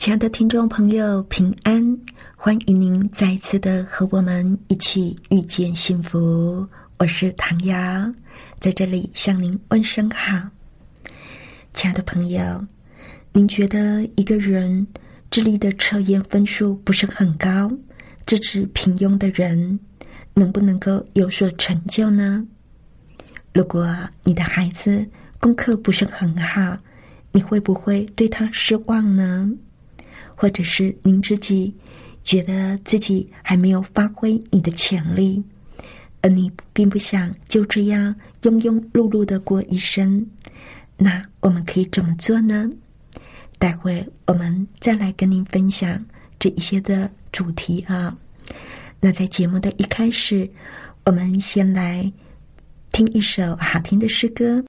亲爱的听众朋友，平安，欢迎您再一次的和我们一起遇见幸福。我是唐瑶，在这里向您问声好。亲爱的朋友，您觉得一个人智力的测验分数不是很高，资质平庸的人能不能够有所成就呢？如果你的孩子功课不是很好，你会不会对他失望呢？或者是您自己觉得自己还没有发挥你的潜力，而你并不想就这样庸庸碌碌的过一生，那我们可以怎么做呢？待会我们再来跟您分享这一些的主题啊。那在节目的一开始，我们先来听一首好听的诗歌。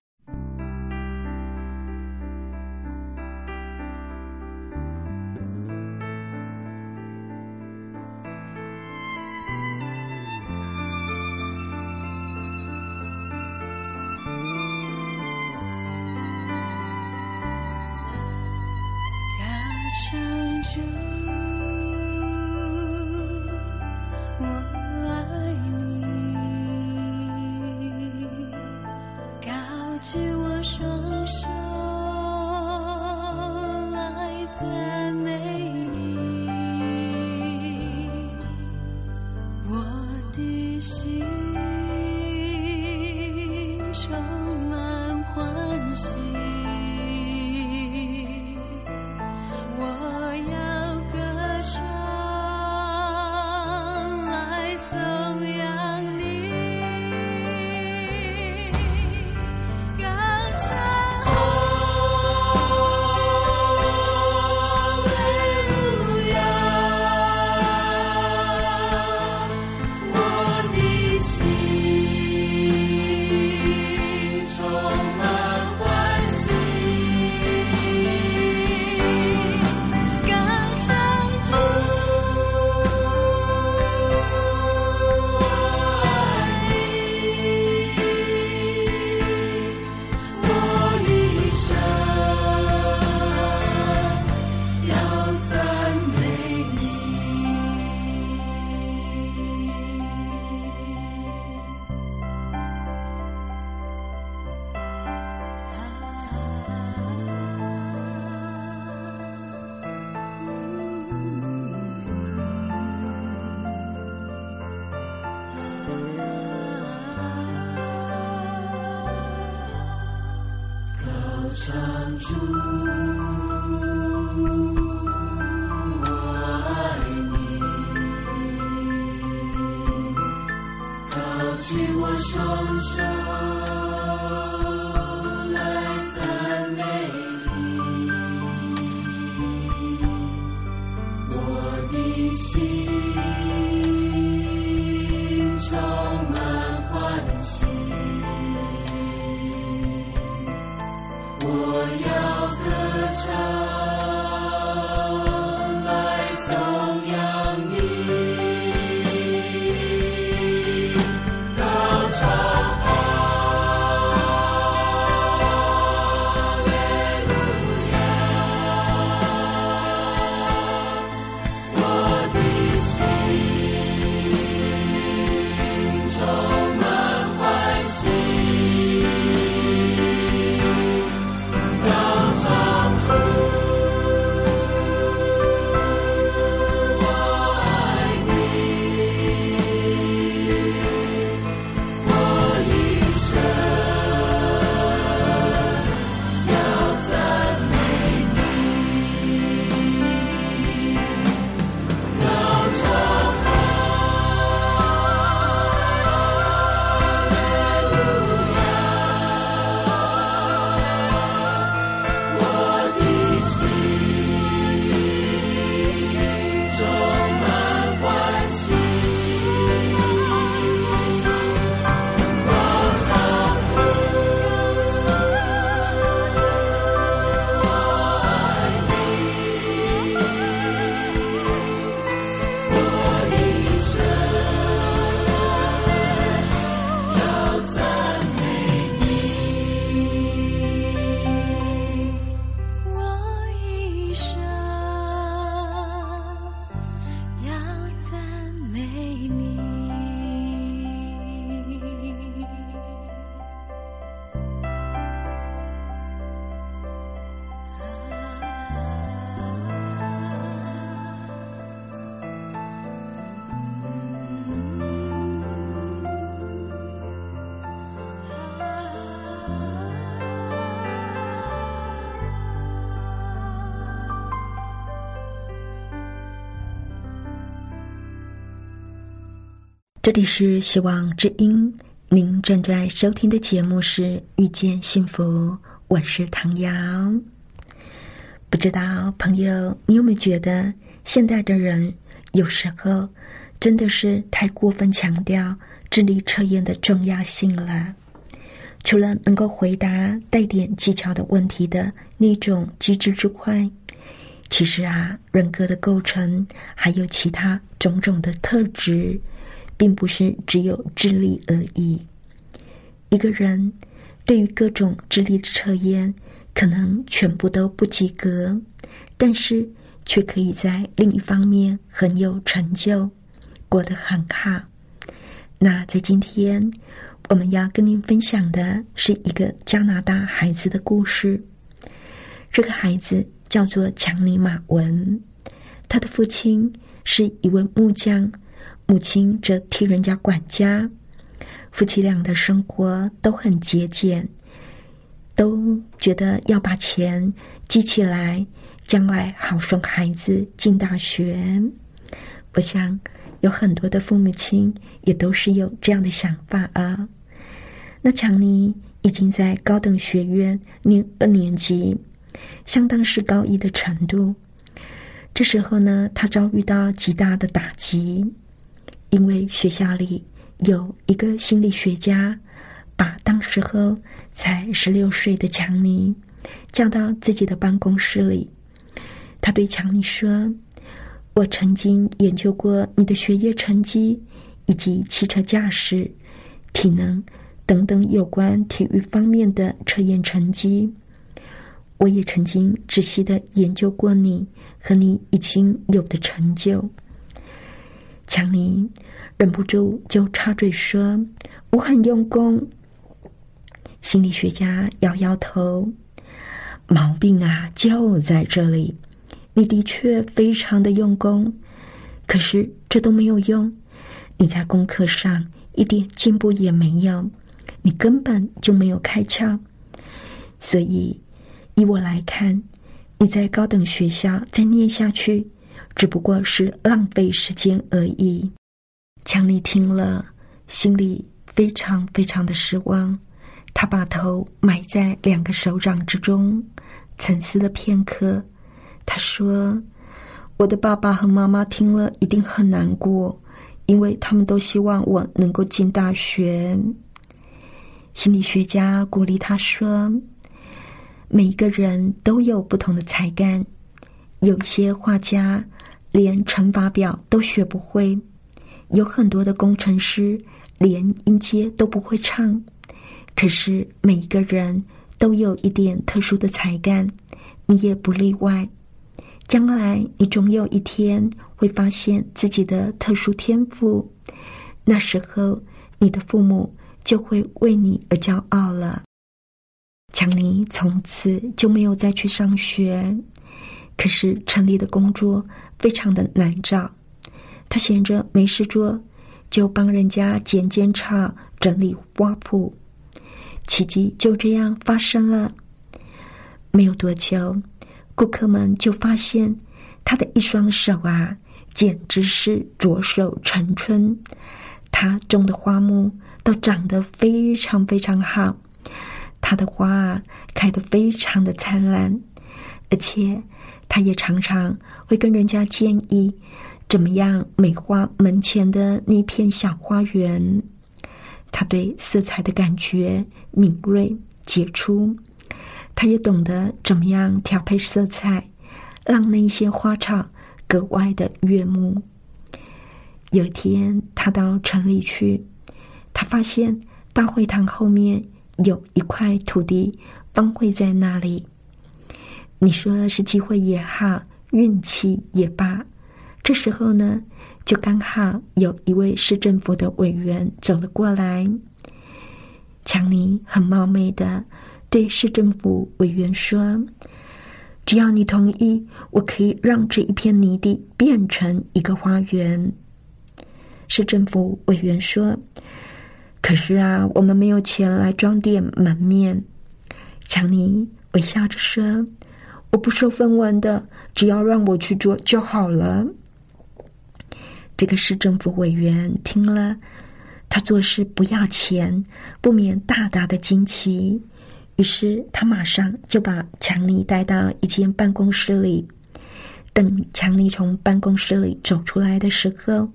上主这里是希望之音，您正在收听的节目是《遇见幸福》，我是唐瑶。不知道朋友，你有没有觉得现在的人有时候真的是太过分强调智力测验的重要性了？除了能够回答带点技巧的问题的那种机智之外，其实啊，人格的构成还有其他种种的特质，并不是只有智力而已。一个人对于各种智力的测验可能全部都不及格，但是却可以在另一方面很有成就，过得很好。那在今天我们要跟您分享的是一个加拿大孩子的故事。这个孩子叫做强尼马文，他的父亲是一位木匠，母亲则替人家管家，夫妻俩的生活都很节俭，都觉得要把钱积起来，将来好送孩子进大学。我想有很多的父母亲也都是有这样的想法啊。那强尼已经在高等学院念2年级，相当是高一的程度。这时候呢，他遭遇到极大的打击，因为学校里有一个心理学家把当时候才16岁的强尼叫到自己的办公室里。他对强尼说，我曾经研究过你的学业成绩以及汽车驾驶、体能等等有关体育方面的测验成绩，我也曾经仔细地研究过你和你已经有的成就。强尼忍不住就插嘴说，我很用功。心理学家摇摇头，毛病啊就在这里，你的确非常的用功，可是这都没有用，你在功课上一点进步也没有，你根本就没有开窍。所以依我来看，你在高等学校再念下去只不过是浪费时间而已。强尼听了，心里非常非常的失望，他把头埋在2个手掌之中，沉思了片刻。他说，我的爸爸和妈妈听了一定很难过，因为他们都希望我能够进大学。心理学家鼓励他说，每一个人都有不同的才干，有些画家连乘法表都学不会，有很多的工程师连音阶都不会唱，可是每一个人都有一点特殊的才干，你也不例外。将来你总有一天会发现自己的特殊天赋，那时候你的父母就会为你而骄傲了。强尼从此就没有再去上学，可是城里的工作非常的难找，他闲着没事做，就帮人家剪剪草、整理花圃。奇迹就这样发生了。没有多久，顾客们就发现他的一双手啊，简直是左手成春，他种的花木都长得非常非常好，他的花啊开得非常的灿烂，而且他也常常会跟人家建议怎么样美化门前的那片小花园。他对色彩的感觉敏锐杰出，他也懂得怎么样调配色彩，让那些花草格外的悦目。有一天他到城里去，他发现大会堂后面有一块土地荒废在那里。你说是机会也好，运气也罢，这时候呢，就刚好有一位市政府的委员走了过来。强尼很冒昧的对市政府委员说，只要你同意，我可以让这一片泥地变成一个花园。市政府委员说，可是啊，我们没有钱来装点门面。强尼微笑着说：“我不收分文的，只要让我去做就好了。”这个市政府委员听了，他做事不要钱，不免大大的惊奇。于是他马上就把强尼带到一间办公室里。等强尼从办公室里走出来的时候，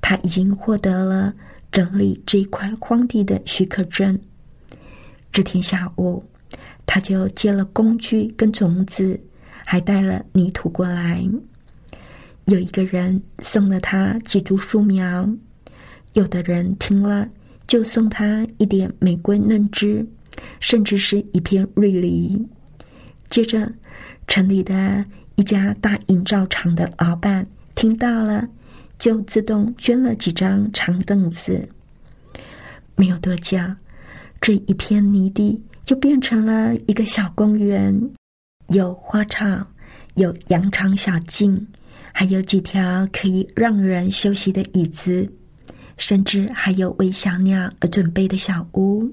他已经获得了整理这块荒地的许可证。这天下午，他就借了工具跟种子，还带了泥土过来。有一个人送了他几株树苗，有的人听了就送他一点玫瑰嫩枝，甚至是一片瑞梨。接着，城里的一家大营造厂的老板听到了，就自动捐了几张长凳子。没有多久，这一片泥地就变成了一个小公园，有花草，有羊肠小径，还有几条可以让人休息的椅子，甚至还有为小鸟而准备的小屋。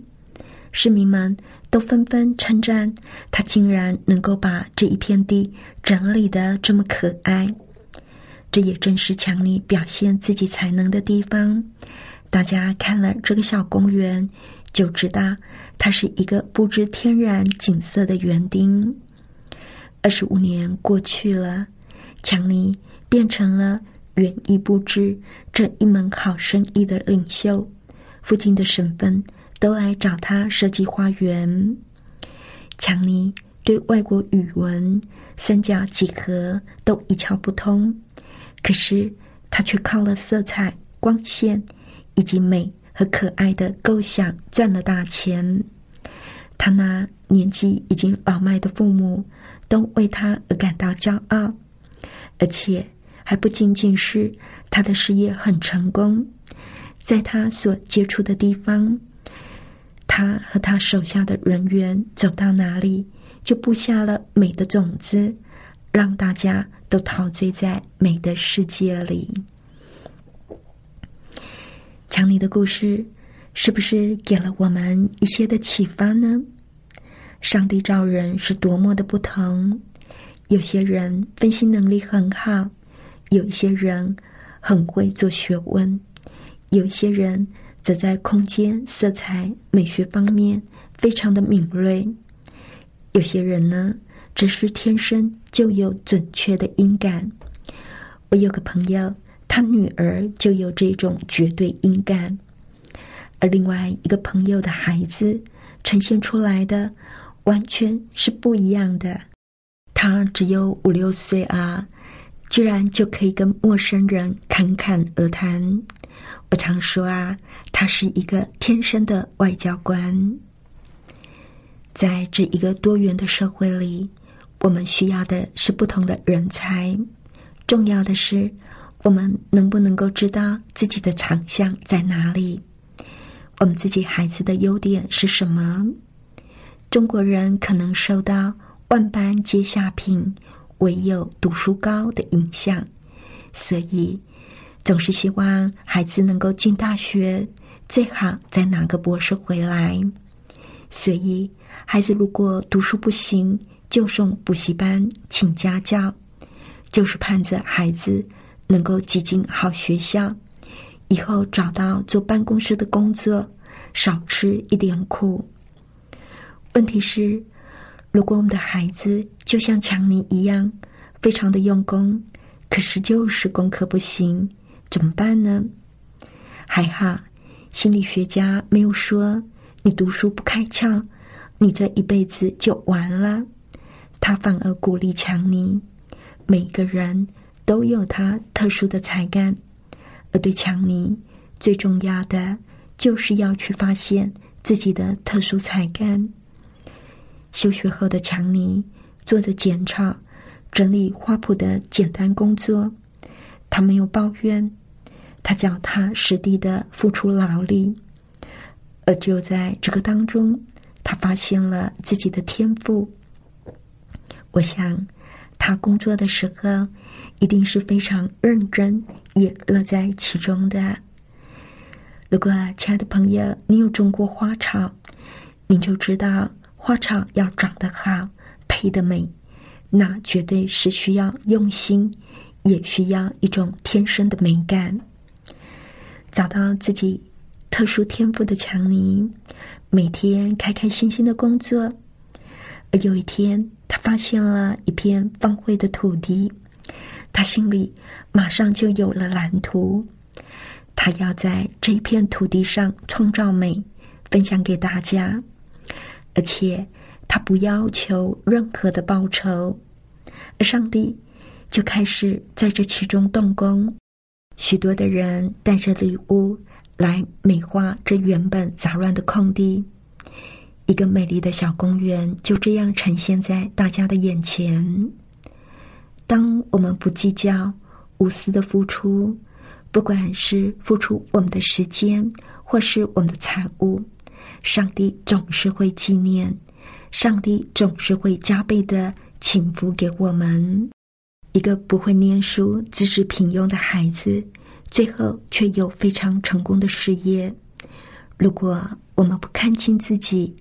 市民们都纷纷称赞他竟然能够把这一片地整理得这么可爱。这也正是强尼表现自己才能的地方。大家看了这个小公园，就知道它是一个布置天然景色的园丁。25年过去了，强尼变成了园艺布置这一门好生意的领袖，附近的省份都来找他设计花园。强尼对外国语文、三角几何都一窍不通，可是他却靠了色彩、光线以及美和可爱的构想赚了大钱。他那年纪已经老迈的父母都为他而感到骄傲，而且还不仅仅是他的事业很成功。在他所接触的地方，他和他手下的人员走到哪里，就布下了美的种子，让大家都陶醉在美的世界里。强尼的故事是不是给了我们一些的启发呢？上帝造人是多么的不同，有些人分析能力很好，有一些人很会做学问，有一些人则在空间、色彩、美学方面非常的敏锐，有些人呢，只是天生就有准确的音感。我有个朋友，他女儿就有这种绝对音感，而另外一个朋友的孩子呈现出来的完全是不一样的。他只有5、6岁啊，居然就可以跟陌生人侃侃而谈。我常说啊，他是一个天生的外交官。在这一个多元的社会里，我们需要的是不同的人才，重要的是我们能不能够知道自己的长项在哪里，我们自己孩子的优点是什么。中国人可能受到万般皆下品，唯有读书高的影响，所以总是希望孩子能够进大学，最好再拿个博士回来。所以孩子如果读书不行，就送补习班，请家教，就是盼着孩子能够挤进好学校，以后找到做办公室的工作，少吃一点苦。问题是，如果我们的孩子就像强尼一样，非常的用功，可是就是功课不行，怎么办呢？还好，心理学家没有说你读书不开窍，你这一辈子就完了。他反而鼓励强尼，每个人都有他特殊的才干，而对强尼最重要的就是要去发现自己的特殊才干。休学后的强尼做着剪草、整理花圃的简单工作，他没有抱怨，他脚踏实地的付出劳力，而就在这个当中，他发现了自己的天赋。我想，他工作的时候一定是非常认真，也乐在其中的。如果亲爱的朋友，你有种过花草，你就知道花草要长得好，配得美，那绝对是需要用心，也需要一种天生的美感。找到自己特殊天赋的强尼，每天开开心心的工作。而有一天，他发现了一片荒废的土地，他心里马上就有了蓝图。他要在这一片土地上创造美，分享给大家。而且他不要求任何的报酬，而上帝就开始在这其中动工。许多的人带着礼物来美化这原本杂乱的空地，一个美丽的小公园就这样呈现在大家的眼前。当我们不计较，无私的付出，不管是付出我们的时间或是我们的财物，上帝总是会纪念，上帝总是会加倍的倾福给我们。一个不会念书、资质平庸的孩子，最后却有非常成功的事业。如果我们不看清自己，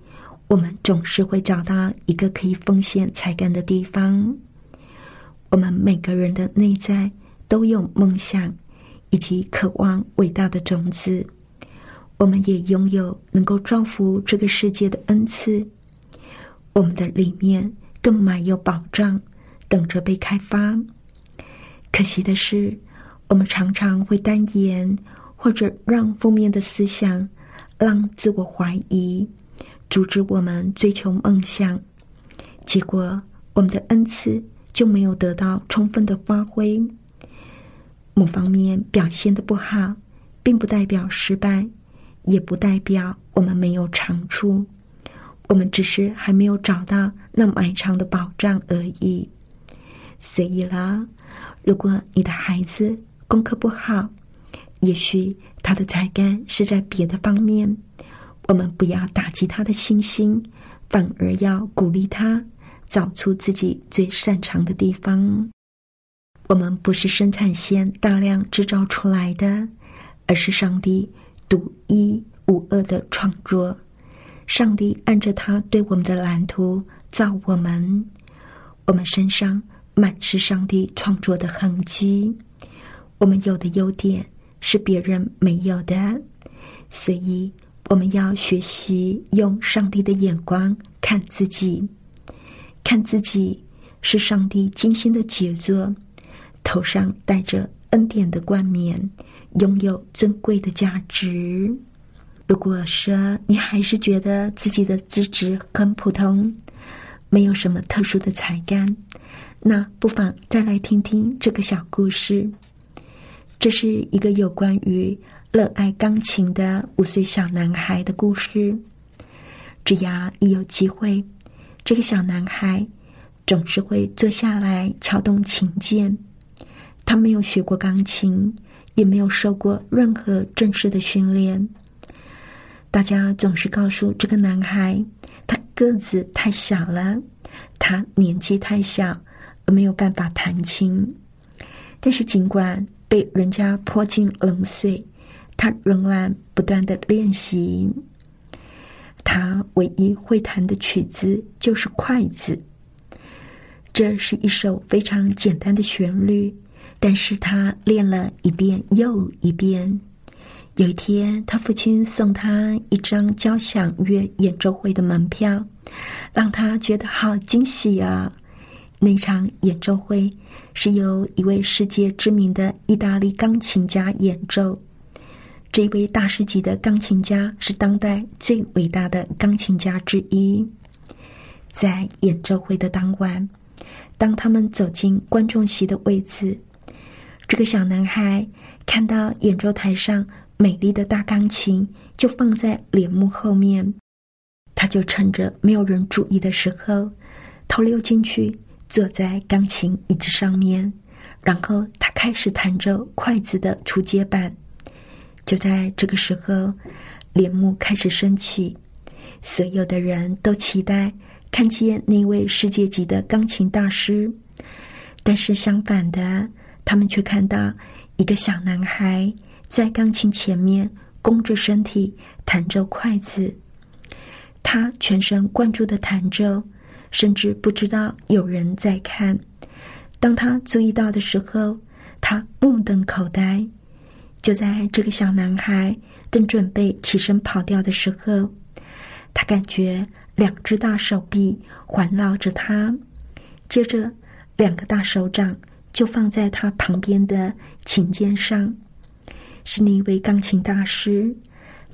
我们总是会找到一个可以奉献才干的地方。我们每个人的内在都有梦想以及渴望伟大的种子，我们也拥有能够造福这个世界的恩赐。我们的里面更埋有宝藏，等着被开发。可惜的是，我们常常会单言，或者让负面的思想，让自我怀疑阻止我们追求梦想，结果我们的恩赐就没有得到充分的发挥。某方面表现得不好，并不代表失败，也不代表我们没有长处，我们只是还没有找到那埋藏的宝藏而已。所以啦，如果你的孩子功课不好，也许他的才干是在别的方面，我们不要打击他的信心，反而要鼓励他找出自己最擅长的地方。我们不是生产线大量制造出来的，而是上帝独一无二的创作。上帝按着他对我们的蓝图造我们，我们身上满是上帝创作的痕迹。我们有的优点是别人没有的，所以我们要学习用上帝的眼光看自己。看自己是上帝精心的杰作，头上戴着恩典的冠冕，拥有尊贵的价值。如果说你还是觉得自己的资质很普通，没有什么特殊的才干，那不妨再来听听这个小故事。这是一个有关于热爱钢琴的5岁小男孩的故事。只要一有机会，这个小男孩总是会坐下来敲动琴键。他没有学过钢琴，也没有受过任何正式的训练。大家总是告诉这个男孩，他个子太小了，他年纪太小，而没有办法弹琴。但是尽管被人家泼进冷水，他仍然不断的练习。他唯一会弹的曲子就是筷子。这是一首非常简单的旋律，但是他练了一遍又一遍。有一天，他父亲送他一张交响乐演奏会的门票，让他觉得好惊喜啊！那场演奏会是由一位世界知名的意大利钢琴家演奏。这位大师级的钢琴家是当代最伟大的钢琴家之一。在演奏会的当晚，当他们走进观众席的位置，这个小男孩看到演奏台上美丽的大钢琴就放在帘幕后面，他就趁着没有人注意的时候偷溜进去，坐在钢琴椅子上面，然后他开始弹着筷子的初阶版。就在这个时候，帘幕开始升起，所有的人都期待看见那位世界级的钢琴大师，但是相反的，他们却看到一个小男孩在钢琴前面弓着身体弹奏筷子。他全神贯注地弹奏，甚至不知道有人在看。当他注意到的时候，他目瞪口呆。就在这个小男孩正准备起身跑掉的时候，他感觉两只大手臂环绕着他，接着两个大手掌就放在他旁边的琴键上。是那位钢琴大师，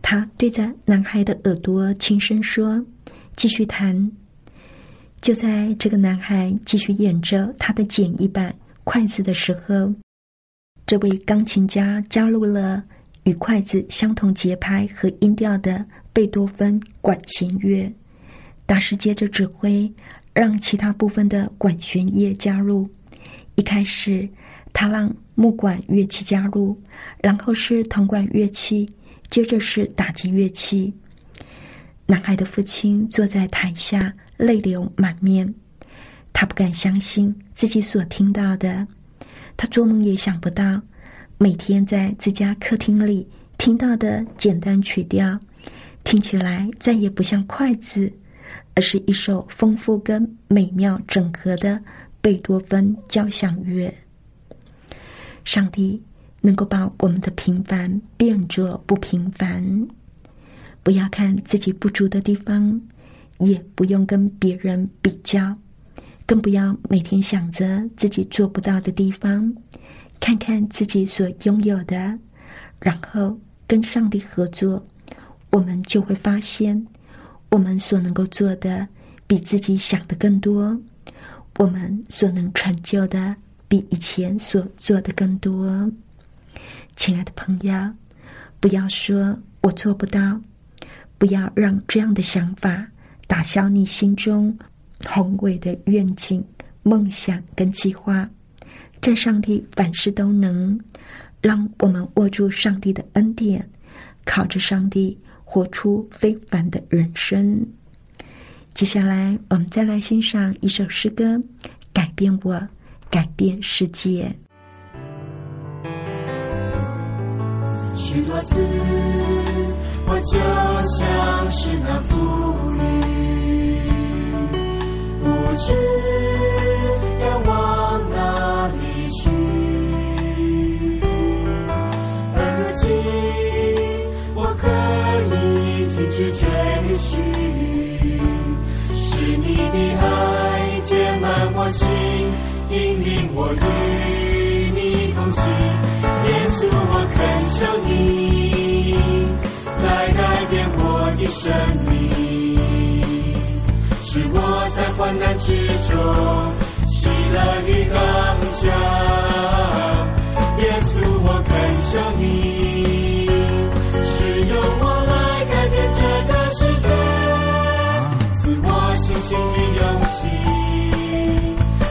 他对着男孩的耳朵轻声说：“继续弹。”就在这个男孩继续演着他的简易版筷子的时候，这位钢琴家加入了与筷子相同节拍和音调的贝多芬管弦乐。大师接着指挥让其他部分的管弦乐加入，一开始他让木管乐器加入，然后是铜管乐器，接着是打击乐器。男孩的父亲坐在台下泪流满面，他不敢相信自己所听到的，他做梦也想不到每天在自家客厅里听到的简单曲调听起来再也不像筷子，而是一首丰富跟美妙整合的贝多芬交响乐。上帝能够把我们的平凡变作不平凡，不要看自己不足的地方，也不用跟别人比较，更不要每天想着自己做不到的地方，看看自己所拥有的，然后跟上帝合作，我们就会发现我们所能够做的比自己想的更多，我们所能成就的比以前所做的更多。亲爱的朋友，不要说我做不到，不要让这样的想法打消你心中宏伟的愿景、梦想跟计划。在上帝凡事都能，让我们握住上帝的恩典，靠着上帝活出非凡的人生。接下来我们再来欣赏一首诗歌，改变我，改变世界。许多次我就像是那妇女，不知要往哪里去，而如今我可以停止追寻，是你的爱填满我心，引领我与你同行。耶稣，我恳求你来改变我的生命，使我在患难之中喜乐地刚强。耶稣，我恳求你使用我来改变这个世界，赐我信心与勇气，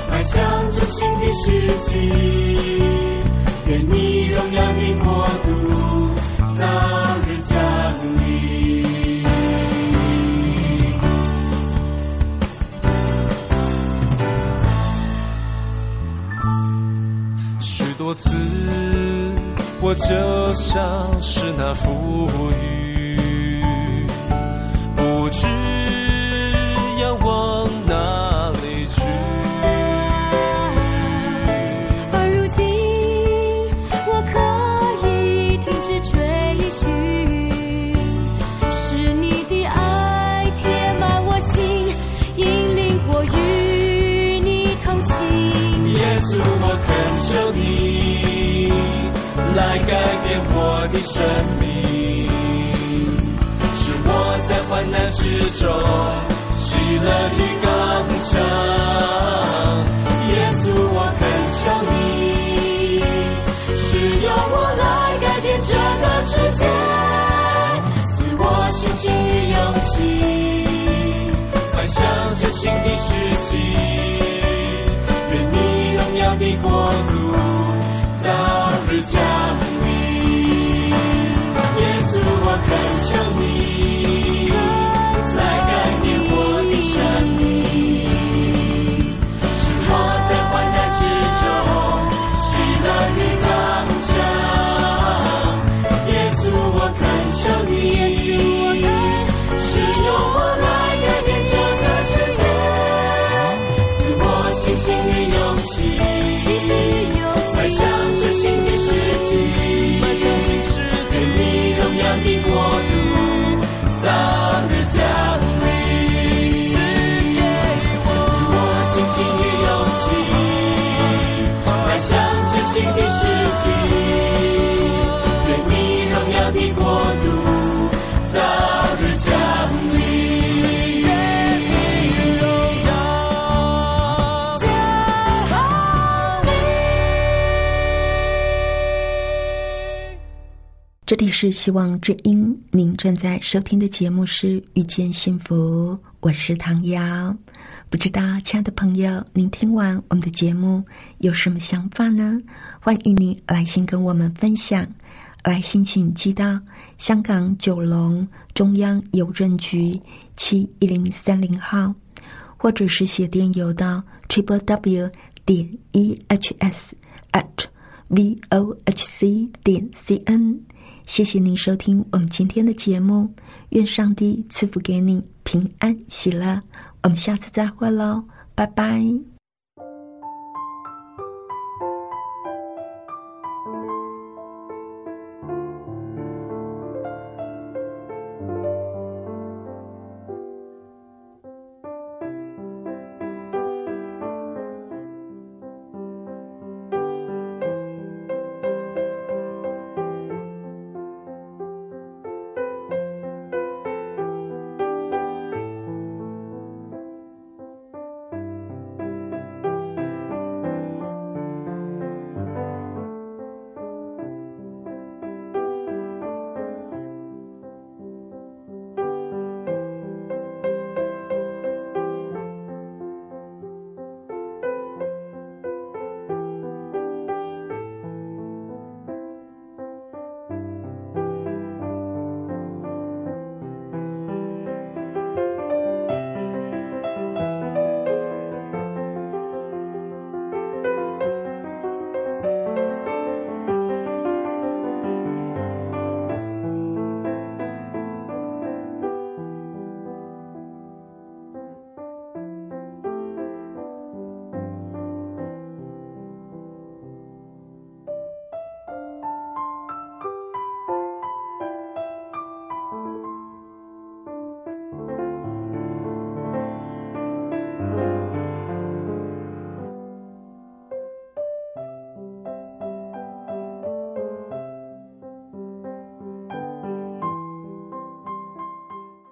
迈向这新的世纪。愿你荣耀你国度早日降临。许多次我就像是那浮鱼，不知要往哪里去，而如今我可以停止追寻，是你的爱填满我心，引领我与你同行。耶稣，我恳求你来改变我的生命，使我在患难之中喜乐地刚强。耶稣，我恳求你使用我来改变这个世界，赐我信心与勇气，迈向这新的世纪。愿你荣耀的国度早日降临。耶稣，我恳求你来改变我的生命，使我在患难之中喜乐与刚强。耶稣，我恳这里是希望之音，您正在收听的节目是遇见幸福，我是唐瑶。不知道亲爱的朋友，您听完我们的节目有什么想法呢？欢迎您来信跟我们分享。来信请寄到香港九龙中央邮政局71030号，或者是写电邮到 www.ehs@vohc.cn。谢谢您收听我们今天的节目，愿上帝赐福给你平安喜乐，我们下次再会喽，拜拜。